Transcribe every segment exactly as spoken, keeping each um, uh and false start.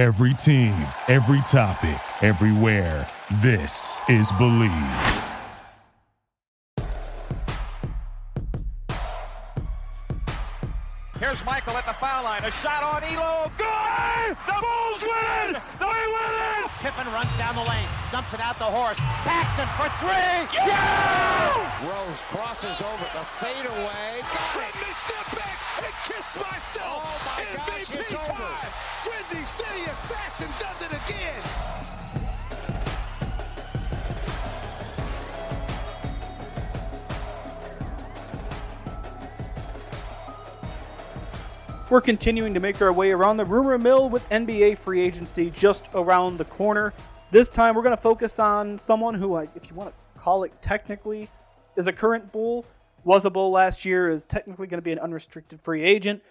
Every team, every topic, everywhere. This is Bleav. Here's Michael at the foul line. A shot on Elo. Good! The Bulls win it! They win it! Pippen runs down the lane, dumps it out the horse. Paxson for three. Yeah! Rose crosses over the fadeaway. Got it! Let me step back and kiss myself. Oh my M V P gosh, it's time. Windy City Assassin does it again. We're continuing to make our way around the rumor mill with N B A free agency just around the corner. This time we're going to focus on someone who, if you want to call it technically, is a current Bull, was a Bull last year, is technically going to be an unrestricted free agent.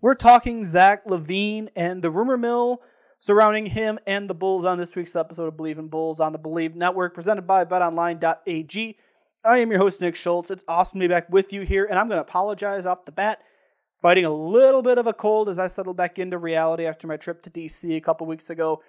We're talking Zach LaVine and the rumor mill surrounding him and the Bulls on this week's episode of Bleav and Bulls on the Bleav Network, presented by bet online dot a g. I am your host, Nick Schultz. It's awesome to be back with you here, and I'm going to apologize off the bat. Fighting a little bit of a cold as I settle back into reality after my trip to D C a couple weeks ago.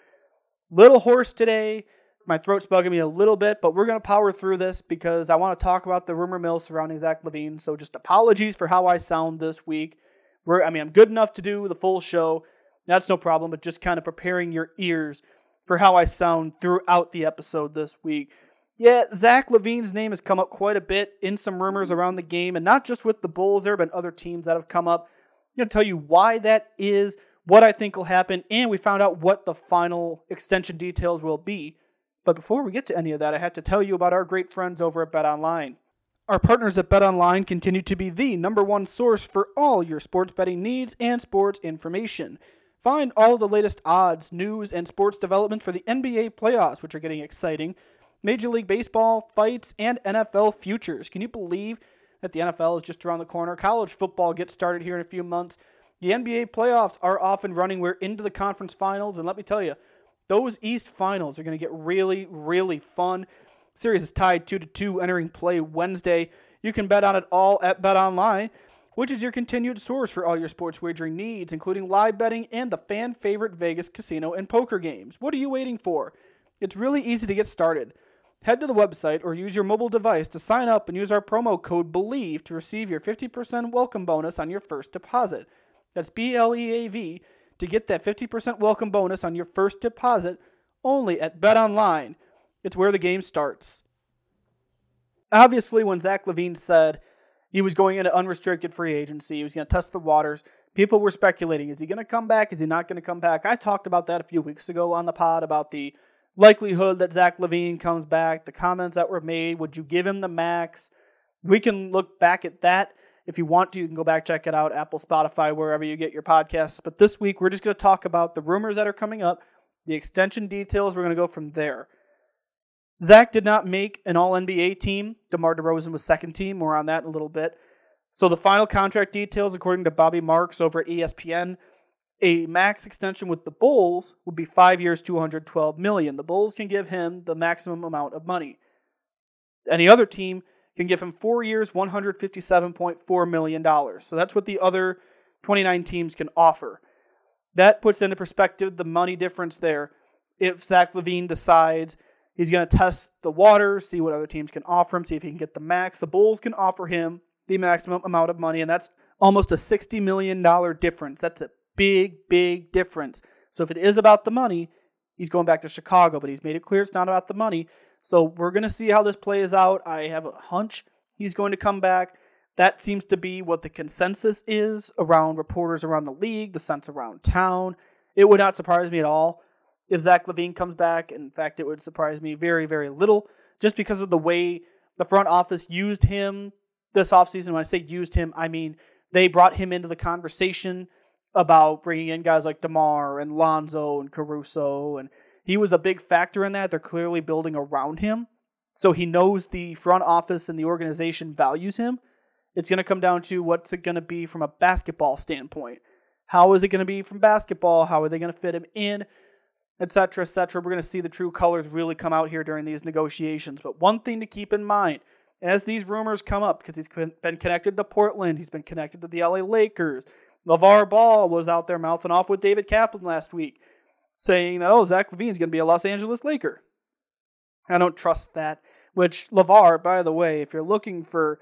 Little hoarse today. My throat's bugging me a little bit, but we're going to power through this because I want to talk about the rumor mill surrounding Zach LaVine. So just apologies for how I sound this week. We're, I mean, I'm good enough to do the full show. That's no problem, but just kind of preparing your ears for how I sound throughout the episode this week. Yeah, Zach LaVine's name has come up quite a bit in some rumors around the game, and not just with the Bulls. There have been other teams that have come up. I'm going to tell you why that is, what I think will happen, and we found out what the final extension details will be. But before we get to any of that, I have to tell you about our great friends over at BetOnline. Our partners at BetOnline continue to be the number one source for all your sports betting needs and sports information. Find all the latest odds, news, and sports developments for the N B A playoffs, which are getting exciting. Major League Baseball, fights, and N F L futures. Can you Bleav that the N F L is just around the corner? College football gets started here in a few months. The N B A playoffs are off and running. We're into the conference finals, and let me tell you, those East finals are going to get really, really fun. The series is tied two to two, entering play Wednesday. You can bet on it all at BetOnline, which is your continued source for all your sports wagering needs, including live betting and the fan-favorite Vegas casino and poker games. What are you waiting for? It's really easy to get started. Head to the website or use your mobile device to sign up and use our promo code Bleav to receive your fifty percent welcome bonus on your first deposit. That's B L E A V to get that fifty percent welcome bonus on your first deposit only at BetOnline. It's where the game starts. Obviously, when Zach LaVine said he was going into unrestricted free agency, he was going to test the waters, people were speculating, is he going to come back? Is he not going to come back? I talked about that a few weeks ago on the pod about the likelihood that Zach LaVine comes back, the comments that were made, would you give him the max? We can look back at that. If you want to, you can go back, check it out, Apple, Spotify, wherever you get your podcasts. But this week, we're just going to talk about the rumors that are coming up, the extension details. We're going to go from there. Zach did not make an all N B A team. DeMar DeRozan was second team. We're on that in a little bit. So the final contract details, according to Bobby Marks over at E S P N, a max extension with the Bulls would be five years, two hundred twelve million dollars. The Bulls can give him the maximum amount of money. Any other team can give him four years, one hundred fifty-seven point four million dollars. So that's what the other twenty-nine teams can offer. That puts into perspective the money difference there. If Zach LaVine decides he's going to test the waters, see what other teams can offer him, see if he can get the max, the Bulls can offer him the maximum amount of money, and that's almost a sixty million dollars difference. That's it. Big, big difference. So if it is about the money, he's going back to Chicago, but he's made it clear it's not about the money. So we're going to see how this plays out. I have a hunch he's going to come back. That seems to be what the consensus is around reporters around the league, the sense around town. It would not surprise me at all if Zach LaVine comes back. In fact, it would surprise me very, very little just because of the way the front office used him this offseason. When I say used him, I mean they brought him into the conversation about bringing in guys like DeMar and Lonzo and Caruso, and he was a big factor in that. They're clearly building around him, so he knows the front office and the organization values him. It's going to come down to what's it going to be from a basketball standpoint. How is it going to be from basketball? How are they going to fit him in, et cetera, et cetera. We're going to see the true colors really come out here during these negotiations. But one thing to keep in mind as these rumors come up, because he's been connected to Portland, he's been connected to the L A Lakers, LaVar Ball was out there mouthing off with David Kaplan last week. saying that, oh, Zach LaVine's going to be a Los Angeles Laker. I don't trust that. Which, LaVar, by the way, if you're looking for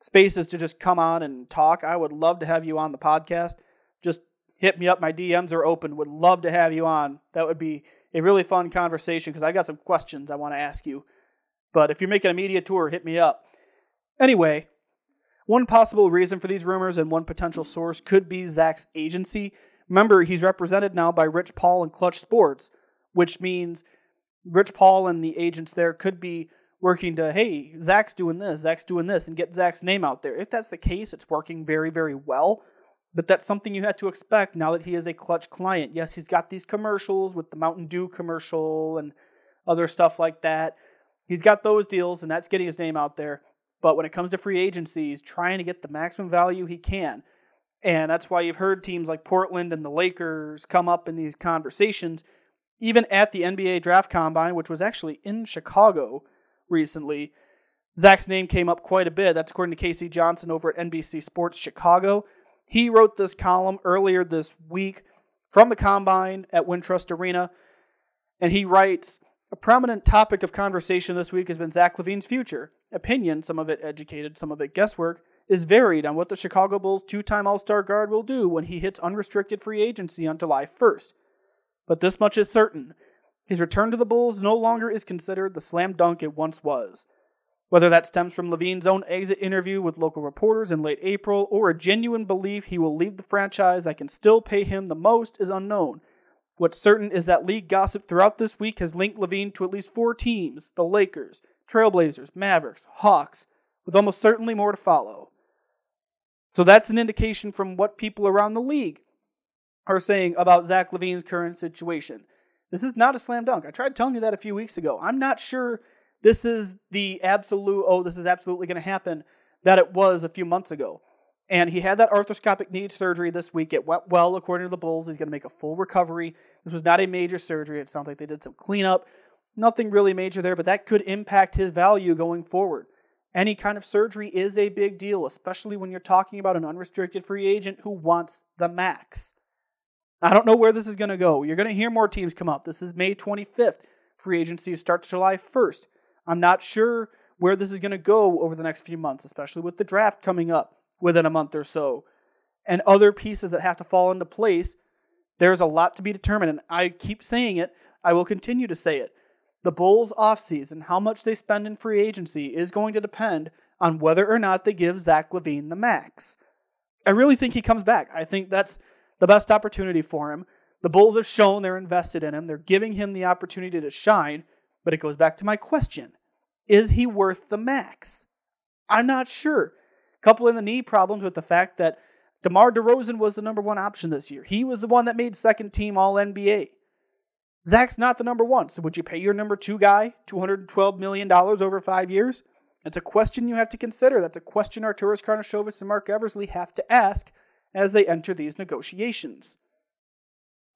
spaces to just come on and talk, I would love to have you on the podcast. Just hit me up. My D Ms are open. Would love to have you on. That would be a really fun conversation because I got some questions I want to ask you. But if you're making a media tour, hit me up. Anyway, one possible reason for these rumors and one potential source could be Zach's agency. Remember, he's represented now by Rich Paul and Clutch Sports, which means Rich Paul and the agents there could be working to, hey, Zach's doing this, Zach's doing this, and get Zach's name out there. If that's the case, it's working very, very well. But that's something you had to expect now that he is a Clutch client. Yes, he's got these commercials with the Mountain Dew commercial and other stuff like that. He's got those deals, and that's getting his name out there. But when it comes to free agency, he's trying to get the maximum value he can. And that's why you've heard teams like Portland and the Lakers come up in these conversations. Even at the N B A Draft Combine, which was actually in Chicago recently, Zach's name came up quite a bit. That's according to K C Johnson over at N B C Sports Chicago. He wrote this column earlier this week from the Combine at Wintrust Arena, and he writes, a prominent topic of conversation this week has been Zach LaVine's future. Opinion, some of it educated, some of it guesswork, is varied on what the Chicago Bulls two-time All-Star guard will do when he hits unrestricted free agency on July first. But this much is certain. His return to the Bulls no longer is considered the slam dunk it once was. Whether that stems from LaVine's own exit interview with local reporters in late April or a genuine Bleav he will leave the franchise that can still pay him the most is unknown. What's certain is that league gossip throughout this week has linked LaVine to at least four teams, the Lakers, Trailblazers, Mavericks, Hawks, with almost certainly more to follow. So that's an indication from what people around the league are saying about Zach LaVine's current situation. This is not a slam dunk. I tried telling you that a few weeks ago. I'm not sure this is the absolute, oh, this is absolutely going to happen, that it was a few months ago. And he had that arthroscopic knee surgery this week. It went well, according to the Bulls. He's going to make a full recovery. This was not a major surgery. It sounds like they did some cleanup. Nothing really major there, but that could impact his value going forward. Any kind of surgery is a big deal, especially when you're talking about an unrestricted free agent who wants the max. I don't know where this is going to go. You're going to hear more teams come up. This is May twenty-fifth. Free agency starts July first. I'm not sure where this is going to go over the next few months, especially with the draft coming up within a month or so, and other pieces that have to fall into place. There's a lot to be determined, and I keep saying it. I will continue to say it. The Bulls' offseason, how much they spend in free agency, is going to depend on whether or not they give Zach LaVine the max. I really think he comes back. I think that's the best opportunity for him. The Bulls have shown they're invested in him. They're giving him the opportunity to shine, but it goes back to my question. Is he worth the max? I'm not sure. Couple in the knee problems with the fact that DeMar DeRozan was the number one option this year. He was the one that made second team All N B A. Zach's not the number one, so would you pay your number two guy two hundred twelve million dollars over five years? It's a question you have to consider. That's a question Arturas Karnisovas and Mark Eversley have to ask as they enter these negotiations.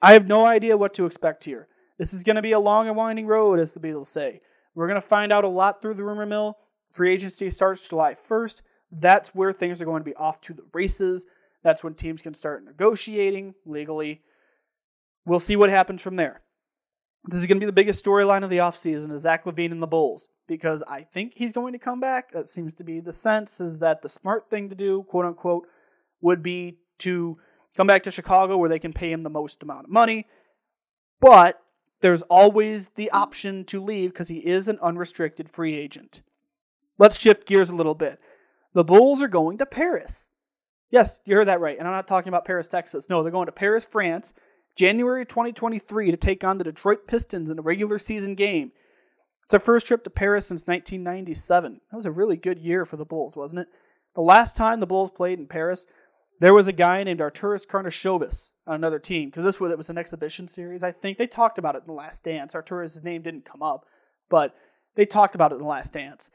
I have no idea what to expect here. This is going to be a long and winding road, as the Beatles say. We're going to find out a lot through the rumor mill. Free agency starts July first. That's where things are going to be off to the races. That's when teams can start negotiating legally. We'll see what happens from there. This is going to be the biggest storyline of the offseason is Zach LaVine and the Bulls, because I think he's going to come back. That seems to be the sense, is that the smart thing to do, quote-unquote, would be to come back to Chicago where they can pay him the most amount of money. But there's always the option to leave because he is an unrestricted free agent. Let's shift gears a little bit. The Bulls are going to Paris. Yes, you heard that right. And I'm not talking about Paris, Texas. No, they're going to Paris, France, January twenty twenty-three to take on the Detroit Pistons in a regular season game. It's their first trip to Paris since nineteen ninety-seven. That was a really good year for the Bulls, wasn't it? The last time the Bulls played in Paris, there was a guy named Arturas Karnisovas on another team, because this was, it was an exhibition series, I think. They talked about it in The Last Dance. Arturas' name didn't come up, but they talked about it in The Last Dance.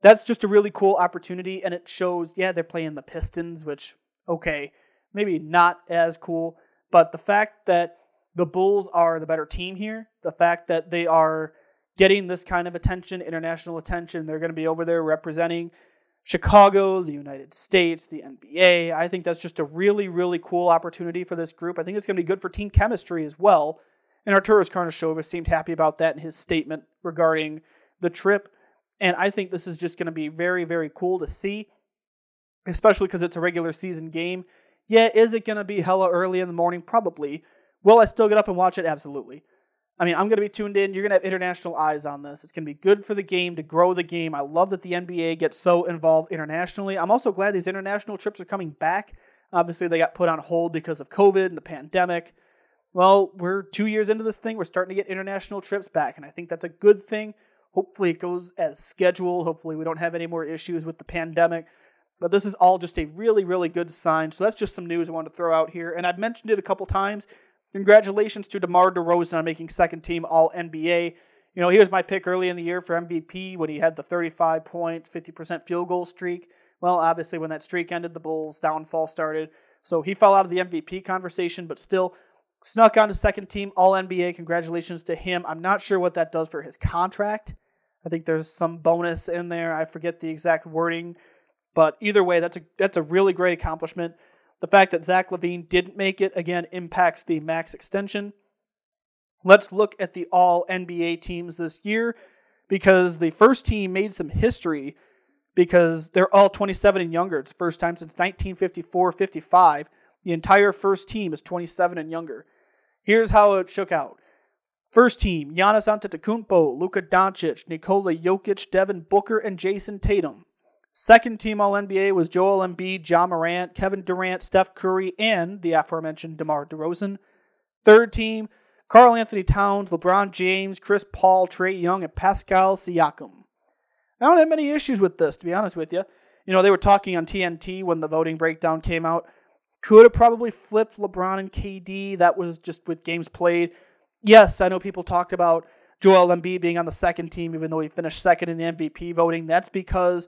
That's just a really cool opportunity, and it shows, yeah, they're playing the Pistons, which, okay, maybe not as cool, but the fact that the Bulls are the better team here, the fact that they are getting this kind of attention, international attention, they're going to be over there representing Chicago, the United States, the N B A. I think that's just a really, really cool opportunity for this group. I think it's going to be good for team chemistry as well, And Arturas Karnisovas seemed happy about that in his statement regarding the trip. And I think this is just going to be very, very cool to see, especially because it's a regular season game. Yeah, is it going to be hella early in the morning? Probably. Will I still get up and watch it? Absolutely. I mean, I'm going to be tuned in. You're going to have international eyes on this. It's going to be good for the game, to grow the game. I love that the N B A gets so involved internationally. I'm also glad these international trips are coming back. Obviously, they got put on hold because of COVID and the pandemic. Well, we're two years into this thing. We're starting to get international trips back, and I think that's a good thing. Hopefully, it goes as scheduled. Hopefully, we don't have any more issues with the pandemic. But this is all just a really, really good sign. So that's just some news I wanted to throw out here. And I've mentioned it a couple times. Congratulations to DeMar DeRozan on making second team All N B A. You know, he was my pick early in the year for M V P when he had the thirty-five points, fifty percent field goal streak. Well, obviously, when that streak ended, the Bulls' downfall started. So he fell out of the M V P conversation, but still snuck on to second team All N B A. Congratulations to him. I'm not sure what that does for his contract. I think there's some bonus in there. I forget the exact wording. But either way, that's a that's a really great accomplishment. The fact that Zach LaVine didn't make it, again, impacts the max extension. Let's look at the All N B A teams this year, because the first team made some history because they're all twenty-seven and younger. It's the first time since nineteen fifty-four fifty-five. The entire first team is twenty-seven and younger. Here's how it shook out. First team, Giannis Antetokounmpo, Luka Doncic, Nikola Jokic, Devin Booker, and Jayson Tatum. Second team All N B A was Joel Embiid, Ja Morant, Kevin Durant, Steph Curry, and the aforementioned DeMar DeRozan. Third team, Karl Anthony Towns, LeBron James, Chris Paul, Trae Young, and Pascal Siakam. I don't have many issues with this, to be honest with you. You know, they were talking on T N T when the voting breakdown came out. Could have probably flipped LeBron and K D. That was just with games played. Yes, I know people talked about Joel Embiid being on the second team, even though he finished second in the M V P voting. That's because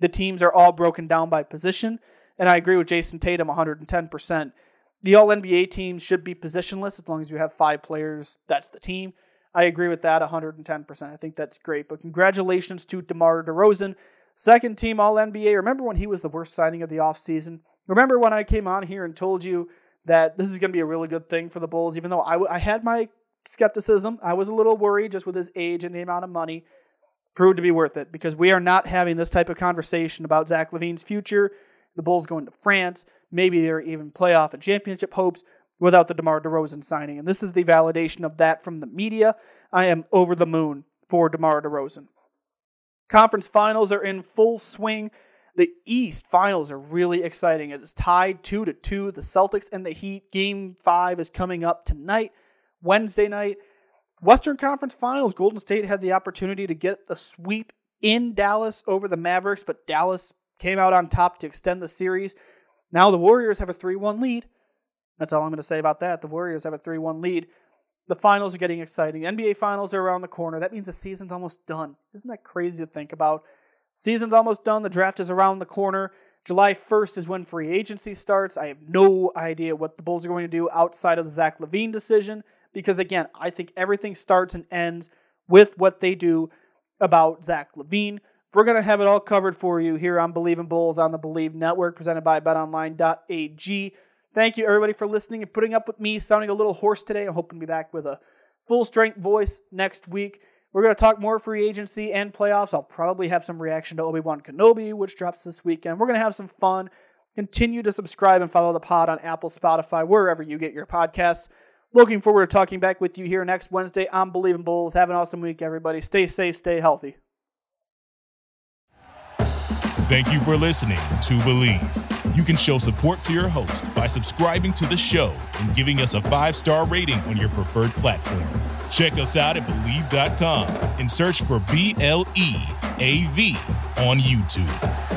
the teams are all broken down by position, and I agree with Jayson Tatum one hundred ten percent. The All N B A teams should be positionless as long as you have five players. That's the team. I agree with that one hundred ten percent. I think that's great, but congratulations to DeMar DeRozan. Second team All N B A. Remember when he was the worst signing of the offseason? Remember when I came on here and told you that this is going to be a really good thing for the Bulls, even though I, w- I had my skepticism. I was a little worried just with his age and the amount of money. Proved to be worth it, because we are not having this type of conversation about Zach LaVine's future, the Bulls going to France, maybe they're even playoff and championship hopes without the DeMar DeRozan signing. And this is the validation of that from the media. I am over the moon for DeMar DeRozan. Conference finals are in full swing. The East finals are really exciting. It is tied two to two. The Celtics and the Heat. Game five is coming up tonight, Wednesday night. Western Conference Finals, Golden State had the opportunity to get a sweep in Dallas over the Mavericks, but Dallas came out on top to extend the series. Now the Warriors have a three one lead. That's all I'm going to say about that. The Warriors have a three one lead. The finals are getting exciting. The N B A Finals are around the corner. That means the season's almost done. Isn't that crazy to think about? Season's almost done. The draft is around the corner. July first is when free agency starts. I have no idea what the Bulls are going to do outside of the Zach LaVine decision. Because, again, I think everything starts and ends with what they do about Zach LaVine. We're going to have it all covered for you here on Bleav in Bulls on the Bleav Network, presented by bet online dot a g. Thank you, everybody, for listening and putting up with me sounding a little hoarse today. I'm hoping to be back with a full-strength voice next week. We're going to talk more free agency and playoffs. I'll probably have some reaction to Obi-Wan Kenobi, which drops this weekend. We're going to have some fun. Continue to subscribe and follow the pod on Apple, Spotify, wherever you get your podcasts. Looking forward to talking back with you here next Wednesday on Bleav in Bulls. Have an awesome week, everybody. Stay safe, stay healthy. Thank you for listening to Bleav. You can show support to your host by subscribing to the show and giving us a five-star rating on your preferred platform. Check us out at Bleav dot com and search for B L E A V on YouTube.